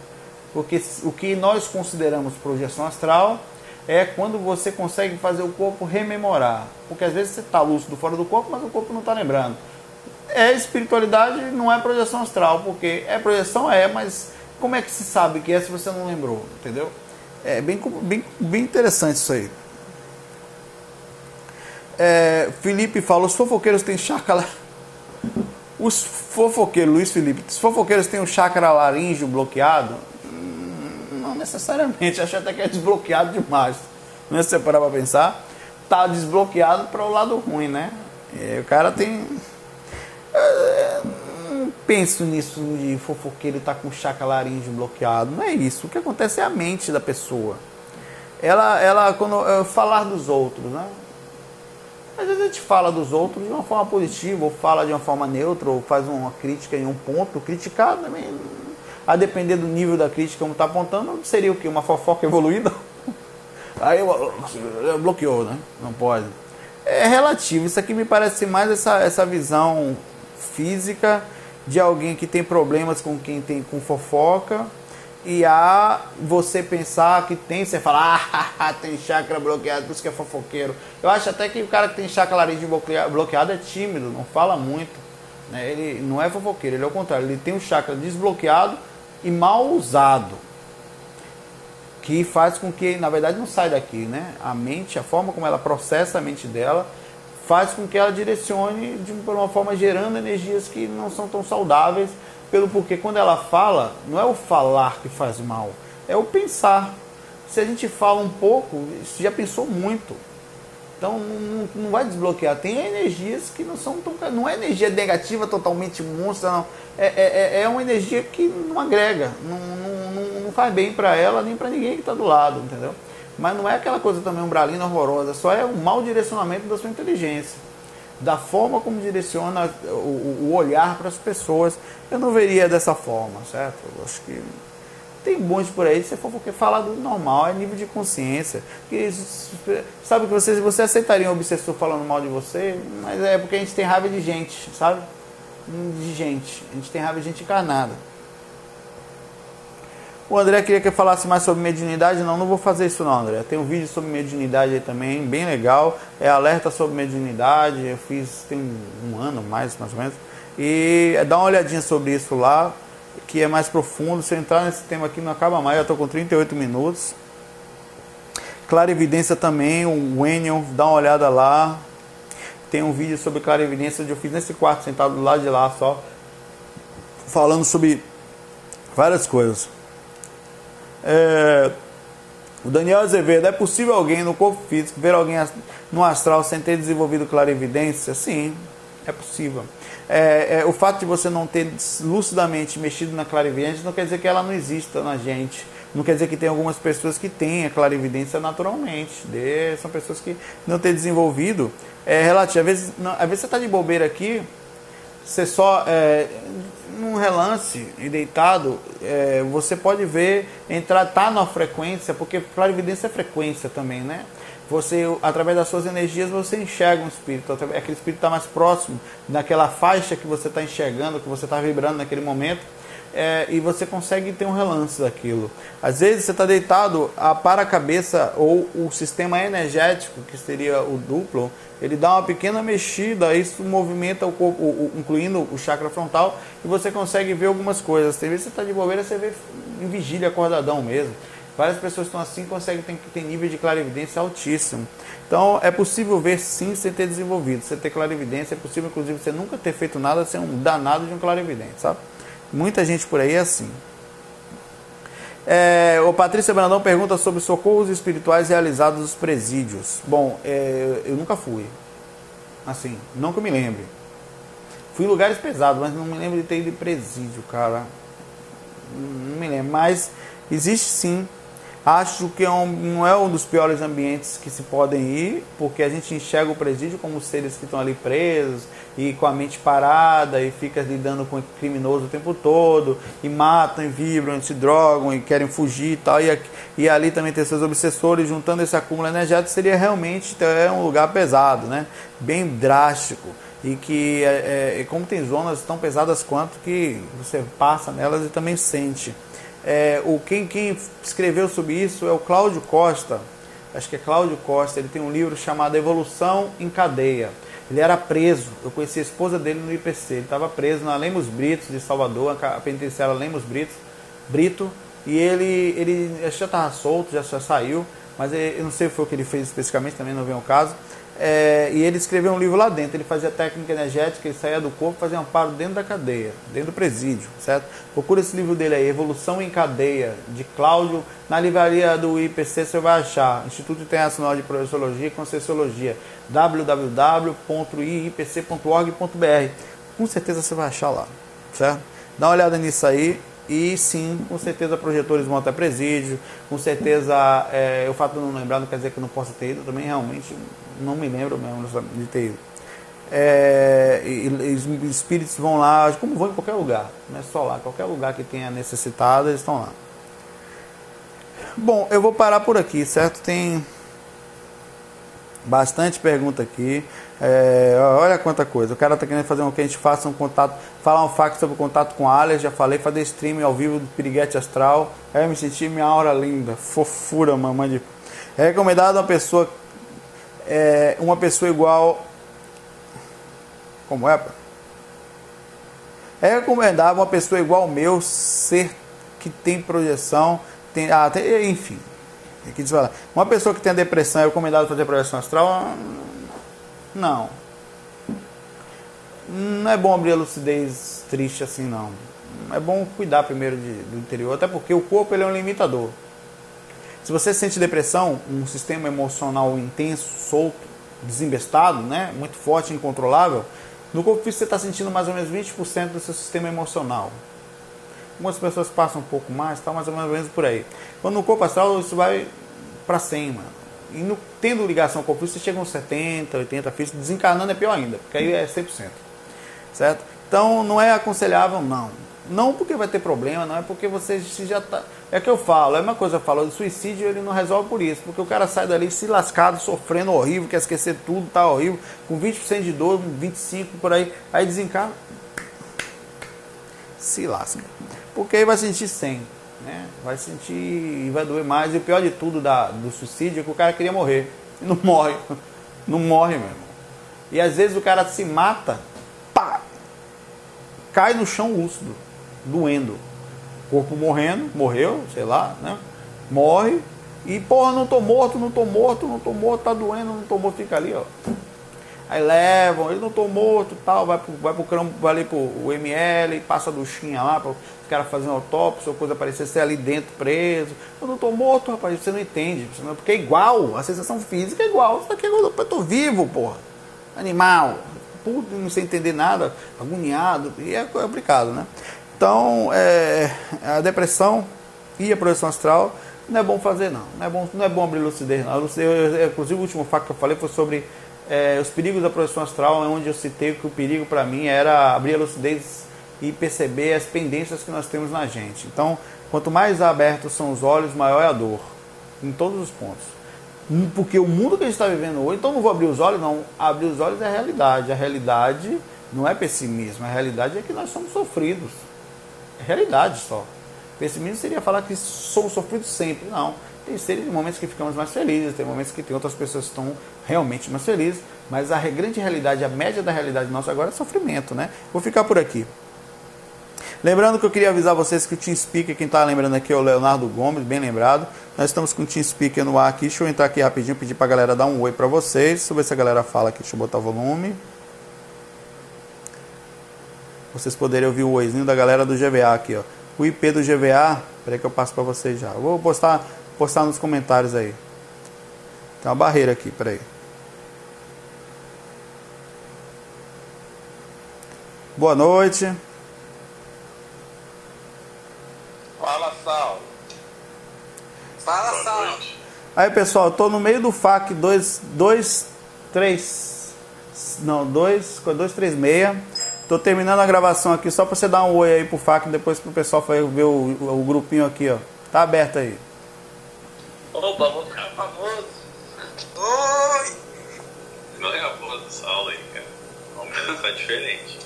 Porque o que nós consideramos projeção astral é quando você consegue fazer o corpo rememorar, porque às vezes você está lúcido fora do corpo, mas o corpo não está lembrando. É espiritualidade, não é projeção astral, porque é projeção, é, mas como é que se sabe que é se você não lembrou, entendeu? É bem, bem, bem interessante isso aí. É, Felipe fala, os fofoqueiros têm chácara... Os fofoqueiros, Luiz Felipe, os fofoqueiros têm o chácara laríngeo bloqueado? Não necessariamente, acho até que é desbloqueado demais. Não é se você parar pra pensar? Tá desbloqueado para o lado ruim, né? E o cara tem... É... penso nisso de fofoqueiro estar tá com chácara laríngeo bloqueado. Não é isso. O que acontece é a mente da pessoa. Ela, ela quando é, falar dos outros, né? Às vezes a gente fala dos outros de uma forma positiva, ou fala de uma forma neutra, ou faz uma crítica em um ponto. Criticar também, a depender do nível da crítica, como está apontando, seria o quê? Uma fofoca evoluída? Aí eu, eu bloqueou, né? Não pode. É relativo. Isso aqui me parece mais essa, essa visão física de alguém que tem problemas com quem tem com fofoca, e a você pensar que tem, você fala, ah, tem chácara bloqueada, por isso que é fofoqueiro. Eu acho até que o cara que tem chácara laríngeo bloqueada é tímido, não fala muito, né? Ele não é fofoqueiro, ele é o contrário, ele tem um chácara desbloqueado e mal usado, que faz com que, na verdade, não saia daqui, né? A mente, a forma como ela processa a mente dela, faz com que ela direcione de uma forma gerando energias que não são tão saudáveis, pelo porque quando ela fala, não é o falar que faz mal, é o pensar. Se a gente fala um pouco, você já pensou muito. Então não, não vai desbloquear. Tem energias que não são tão... Não é energia negativa totalmente monstra, não. É, é, é uma energia que não agrega, não, não, não faz bem para ela nem para ninguém que está do lado, entendeu? Mas não é aquela coisa também umbralina, horrorosa. Só é um mau direcionamento da sua inteligência, da forma como direciona o, o olhar para as pessoas. Eu não veria dessa forma, certo? Eu acho que tem bons por aí. Se for porque falar do normal, é nível de consciência. Que, sabe que você, você aceitaria um obsessor falando mal de você? Mas é porque a gente tem raiva de gente, sabe? De gente. A gente tem raiva de gente encarnada. O André queria que eu falasse mais sobre mediunidade. Não, não vou fazer isso não, André. Tem um vídeo sobre mediunidade aí também, bem legal. É alerta sobre mediunidade. Eu fiz tem um ano mais, mais ou menos. E dá uma olhadinha sobre isso lá, que é mais profundo. Se eu entrar nesse tema aqui, não acaba mais. Eu estou com trinta e oito minutos. Clarividência também, o Enio, dá uma olhada lá. Tem um vídeo sobre clarividência que eu fiz nesse quarto, sentado do lado de lá só, falando sobre várias coisas. É, o Daniel Azevedo, é possível alguém no corpo físico ver alguém no astral sem ter desenvolvido clarividência? Sim, é possível. É, é, o fato de você não ter lucidamente mexido na clarividência não quer dizer que ela não exista na gente. Não quer dizer que tem algumas pessoas que têm a clarividência naturalmente. De, são pessoas que não têm desenvolvido. É relativo. Às vezes, não, às vezes você está de bobeira aqui, você só... É, num relance e deitado, é, você pode ver, entrar, tá na frequência, porque clarividência é frequência também, né? Você, através das suas energias, você enxerga um espírito, aquele espírito está mais próximo daquela faixa que você está enxergando, que você está vibrando naquele momento, é, e você consegue ter um relance daquilo. Às vezes você está deitado, a para-cabeça ou o sistema energético, que seria o duplo, ele dá uma pequena mexida, isso movimenta o corpo, o, o, incluindo o chakra frontal, e você consegue ver algumas coisas. Tem vezes que você está de bobeira, você vê em vigília, acordadão mesmo. Várias pessoas estão assim, conseguem ter, ter nível de clarividência altíssimo. Então, é possível ver sim, sem ter desenvolvido, sem ter clarividência. É possível, inclusive, você nunca ter feito nada, ser um danado de um clarividente, sabe? Muita gente por aí é assim. É, o Patrícia Brandão pergunta sobre socorros espirituais realizados nos presídios. Bom, é, eu nunca fui. Assim, não que eu me lembre. Fui em lugares pesados, mas não me lembro de ter ido em presídio, cara. Não me lembro, mas existe sim. Acho que é um, não é um dos piores ambientes que se podem ir, porque a gente enxerga o presídio como seres que estão ali presos e com a mente parada e fica lidando com o criminoso o tempo todo, e matam, e vibram, e se drogam, e querem fugir e tal, e, e ali também tem seus obsessores, juntando esse acúmulo energético, seria realmente é um lugar pesado, né? Bem drástico. E que, é, é, como tem zonas tão pesadas quanto que você passa nelas e também sente. É, o, quem, quem escreveu sobre isso é o Cláudio Costa, acho que é Cláudio Costa, ele tem um livro chamado Evolução em Cadeia. Ele era preso, eu conheci a esposa dele no I P C, ele estava preso na Lemos Brito de Salvador, a penitenciária Lemos Brito, Brito e ele, ele já estava solto, já, já saiu, mas ele, eu não sei foi o que ele fez especificamente, também não vem ao caso. É, e ele escreveu um livro lá dentro, ele fazia técnica energética, ele saía do corpo, fazia amparo dentro da cadeia, dentro do presídio, certo? Procura esse livro dele aí, Evolução em Cadeia, de Cláudio, na livraria do I P C você vai achar, Instituto Internacional de Projeciologia e Conscienciologia, w w w ponto i p c ponto org ponto b r, com certeza você vai achar lá, certo? Dá uma olhada nisso aí. E sim, com certeza projetores vão até presídio, com certeza é, o fato de não lembrar não quer dizer que eu não possa ter ido, também realmente não me lembro mesmo de ter ido. É, e, e, espíritos vão lá, como vão em qualquer lugar, não é só lá, qualquer lugar que tenha necessitado, eles estão lá. Bom, eu vou parar por aqui, certo? Tem bastante pergunta aqui. É, olha quanta coisa, o cara tá querendo fazer um, que a gente faça um contato, falar um fax sobre o contato com a Alias, já falei, fazer streaming ao vivo do Piriguete Astral, é, me senti minha aura linda, fofura, mamãe de... É recomendado uma pessoa, é, uma pessoa igual, como é? É recomendável uma pessoa igual ao meu, ser que tem projeção, tem, ah, tem, enfim, tem que desfalar. Uma pessoa que tem depressão é recomendado fazer projeção astral? Não. Não é bom abrir a lucidez triste assim, não. É bom cuidar primeiro de, do interior, até porque o corpo ele é um limitador. Se você sente depressão, um sistema emocional intenso, solto, desembestado, né, muito forte, incontrolável, no corpo físico você está sentindo mais ou menos vinte por cento do seu sistema emocional. Algumas pessoas passam um pouco mais, tá, mais ou menos por aí. Quando no corpo astral, isso vai para cima. E no, tendo ligação com o corpo, você chega uns setenta, oitenta fichas, desencarnando é pior ainda, porque aí é cem por cento, certo? Então não é aconselhável, não. Não porque vai ter problema, não é porque você já tá... É que eu falo, é uma coisa eu falo, o suicídio ele não resolve por isso, porque o cara sai dali se lascado, sofrendo, horrível, quer esquecer tudo, tá horrível, com vinte por cento de dor, vinte e cinco por cento por aí, aí desencarna, se lasca, porque aí vai sentir cem por cento. Né? Vai sentir e vai doer mais. E o pior de tudo da, do suicídio é que o cara queria morrer e não morre. Não morre, meu irmão. E às vezes o cara se mata, pá, cai no chão lúcido, doendo. O corpo morrendo, morreu, sei lá, né? Morre. E porra, não tô morto, não tô morto, não tô morto, tá doendo, não tô morto, fica ali, ó. Aí levam, ele não tô morto, tal, vai pro, vai pro crânio, vai ali pro M L, passa a duchinha lá para o cara fazer uma autópsia ou coisa parecida, você é ali dentro preso. Eu não tô morto, rapaz, você não entende, porque é igual, a sensação física é igual. Você tá aqui, eu tô vivo, porra. Animal, puto, não sem entender nada, agoniado, e é complicado, né? Então, é, a depressão e a projeção astral não é bom fazer, não. Não é bom, não é bom abrir lucidez, não. Eu, eu, inclusive, o último fato que eu falei foi sobre. É, os perigos da projeção astral é onde eu citei que o perigo para mim era abrir a lucidez e perceber as pendências que nós temos na gente. Então, quanto mais abertos são os olhos, maior é a dor, em todos os pontos. Porque o mundo que a gente está vivendo hoje, então não vou abrir os olhos, não. Abrir os olhos é a realidade. A realidade não é pessimismo, a realidade é que nós somos sofridos. É realidade só. Pessimismo seria falar que somos sofridos sempre, não. Tem momentos que ficamos mais felizes, tem momentos que tem outras pessoas que estão realmente mais felizes, mas a grande realidade, a média da realidade nossa agora é sofrimento, né? Vou ficar por aqui. Lembrando que eu queria avisar vocês que o TeamSpeak, quem está lembrando aqui é o Leonardo Gomes, bem lembrado. Nós estamos com o TeamSpeak no ar aqui. Deixa eu entrar aqui rapidinho, pedir para a galera dar um oi para vocês. Deixa eu ver se a galera fala aqui, deixa eu botar o volume. Vocês poderiam ouvir o oizinho da galera do G V A aqui, ó. O I P do G V A, peraí que eu passo para vocês já. Eu vou postar, postar nos comentários aí. Tem uma barreira aqui, peraí. Boa noite. Fala, Saulo. Fala, Saulo. Aí, pessoal, eu tô no meio do F A Q dois, dois, três. Não, dois, dois, três, seis. Tô terminando a gravação aqui só pra você dar um oi aí pro F A Q, depois pro pessoal ver o, o, o grupinho aqui, ó. Tá aberto aí. Opa, vou ficar famoso. Oi! Não é a voz do Saulo aí, cara. Vamos pensar diferente.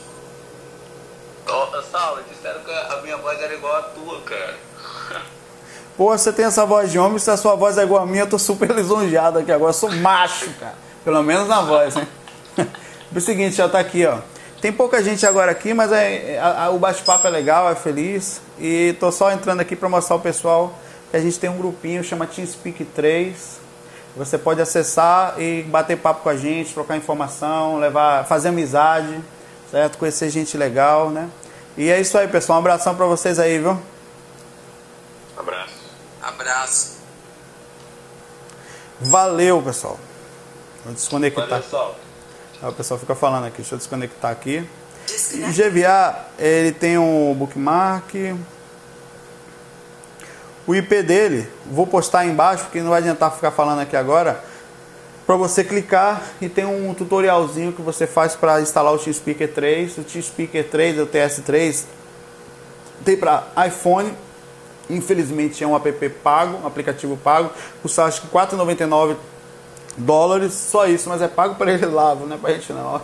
Ô, Saulo, disseram que a minha voz era igual a tua, cara. Pô, você tem essa voz de homem, se a sua voz é igual a minha, eu tô super lisonjeado aqui agora, eu sou macho, cara. Pelo menos na voz, né? O seguinte, já tá aqui, ó. Tem pouca gente agora aqui, mas é, a, a, o bate-papo é legal, é feliz. E tô só entrando aqui pra mostrar ao pessoal que a gente tem um grupinho, chama TeamSpeak três. Você pode acessar e bater papo com a gente, trocar informação, levar, fazer amizade. Certo? Conhecer gente legal, né? E é isso aí, pessoal. Um abração pra vocês aí, viu? Abraço. Abraço. Valeu, pessoal. Vou desconectar. Valeu, pessoal. Ah, o pessoal fica falando aqui. Deixa eu desconectar aqui. O G V A, ele tem um bookmark. O I P dele, vou postar aí embaixo, porque não vai adiantar ficar falando aqui agora. Para você clicar e tem um tutorialzinho que você faz para instalar o TeamSpeak três. O TeamSpeak três, o T S três, tem para iPhone. Infelizmente é um app pago, um aplicativo pago. Custa acho que quatro reais e noventa e nove centavos, só isso, mas é pago para ele lá, não é para a gente não.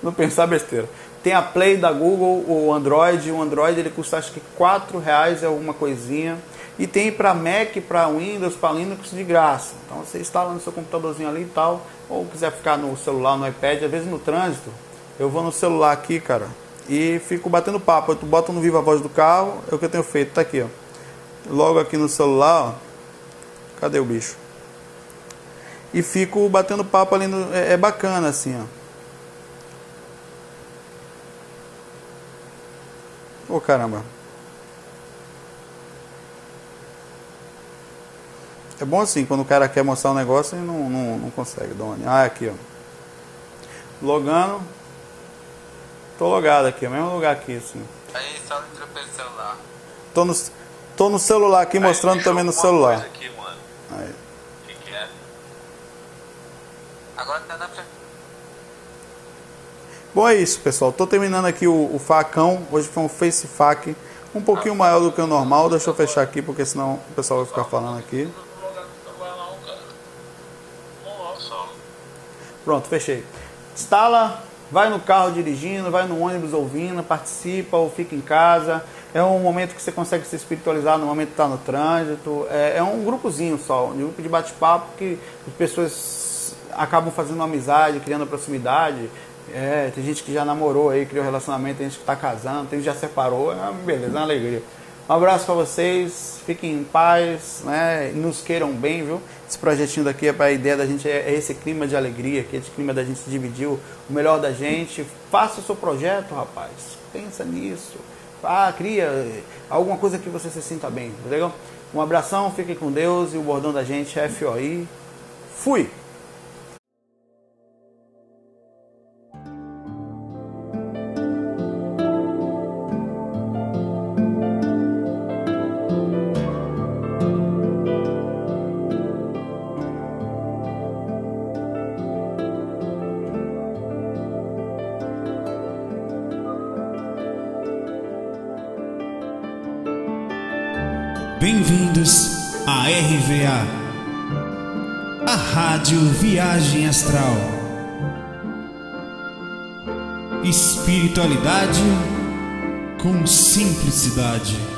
Não pensar besteira. Tem a Play da Google, o Android. O Android ele custa acho que quatro reais e alguma coisinha. E tem para Mac, para Windows, para Linux de graça. Então você instala no seu computadorzinho ali e tal. Ou quiser ficar no celular, no iPad. Às vezes no trânsito, eu vou no celular aqui, cara. E fico batendo papo. Eu boto no Viva Voz do carro. É o que eu tenho feito. Tá aqui, ó. Logo aqui no celular, ó. Cadê o bicho? E fico batendo papo ali. No... É, é bacana assim, ó. Ô, caramba. É bom assim, quando o cara quer mostrar um negócio e não, não, não consegue. Ah, aqui, ó. Logando. Tô logado aqui, é o mesmo lugar aqui, assim. Aí, só entrou pelo celular. Tô no, tô no celular aqui, aí, mostrando também no celular. Aqui, mano. Aí. Que que é? Agora tá na frente. Bom, é isso, pessoal. Tô terminando aqui o, o facão. Hoje foi um face fac. Um pouquinho maior do que o normal. Deixa eu fechar aqui, porque senão o pessoal vai ficar falando aqui. Pronto, fechei. Instala, vai no carro dirigindo, vai no ônibus ouvindo, participa ou fica em casa. É um momento que você consegue se espiritualizar no momento que está no trânsito. É, é um grupozinho só, um grupo de bate-papo que as pessoas acabam fazendo uma amizade, criando proximidade. É, tem gente que já namorou aí, criou relacionamento, tem gente que está casando, tem gente que já separou. É uma beleza, é uma alegria. Um abraço para vocês, fiquem em paz, né? Nos queiram bem, viu? Esse projetinho daqui é para a ideia da gente, é esse clima de alegria, que é esse clima da gente se dividir o melhor da gente. Faça o seu projeto, rapaz. Pensa nisso. Ah, cria alguma coisa que você se sinta bem, tá legal? Um abração, fiquem com Deus e o bordão da gente é F O I. Fui! Bem-vindos à R V A, a Rádio Viagem Astral. Espiritualidade com simplicidade.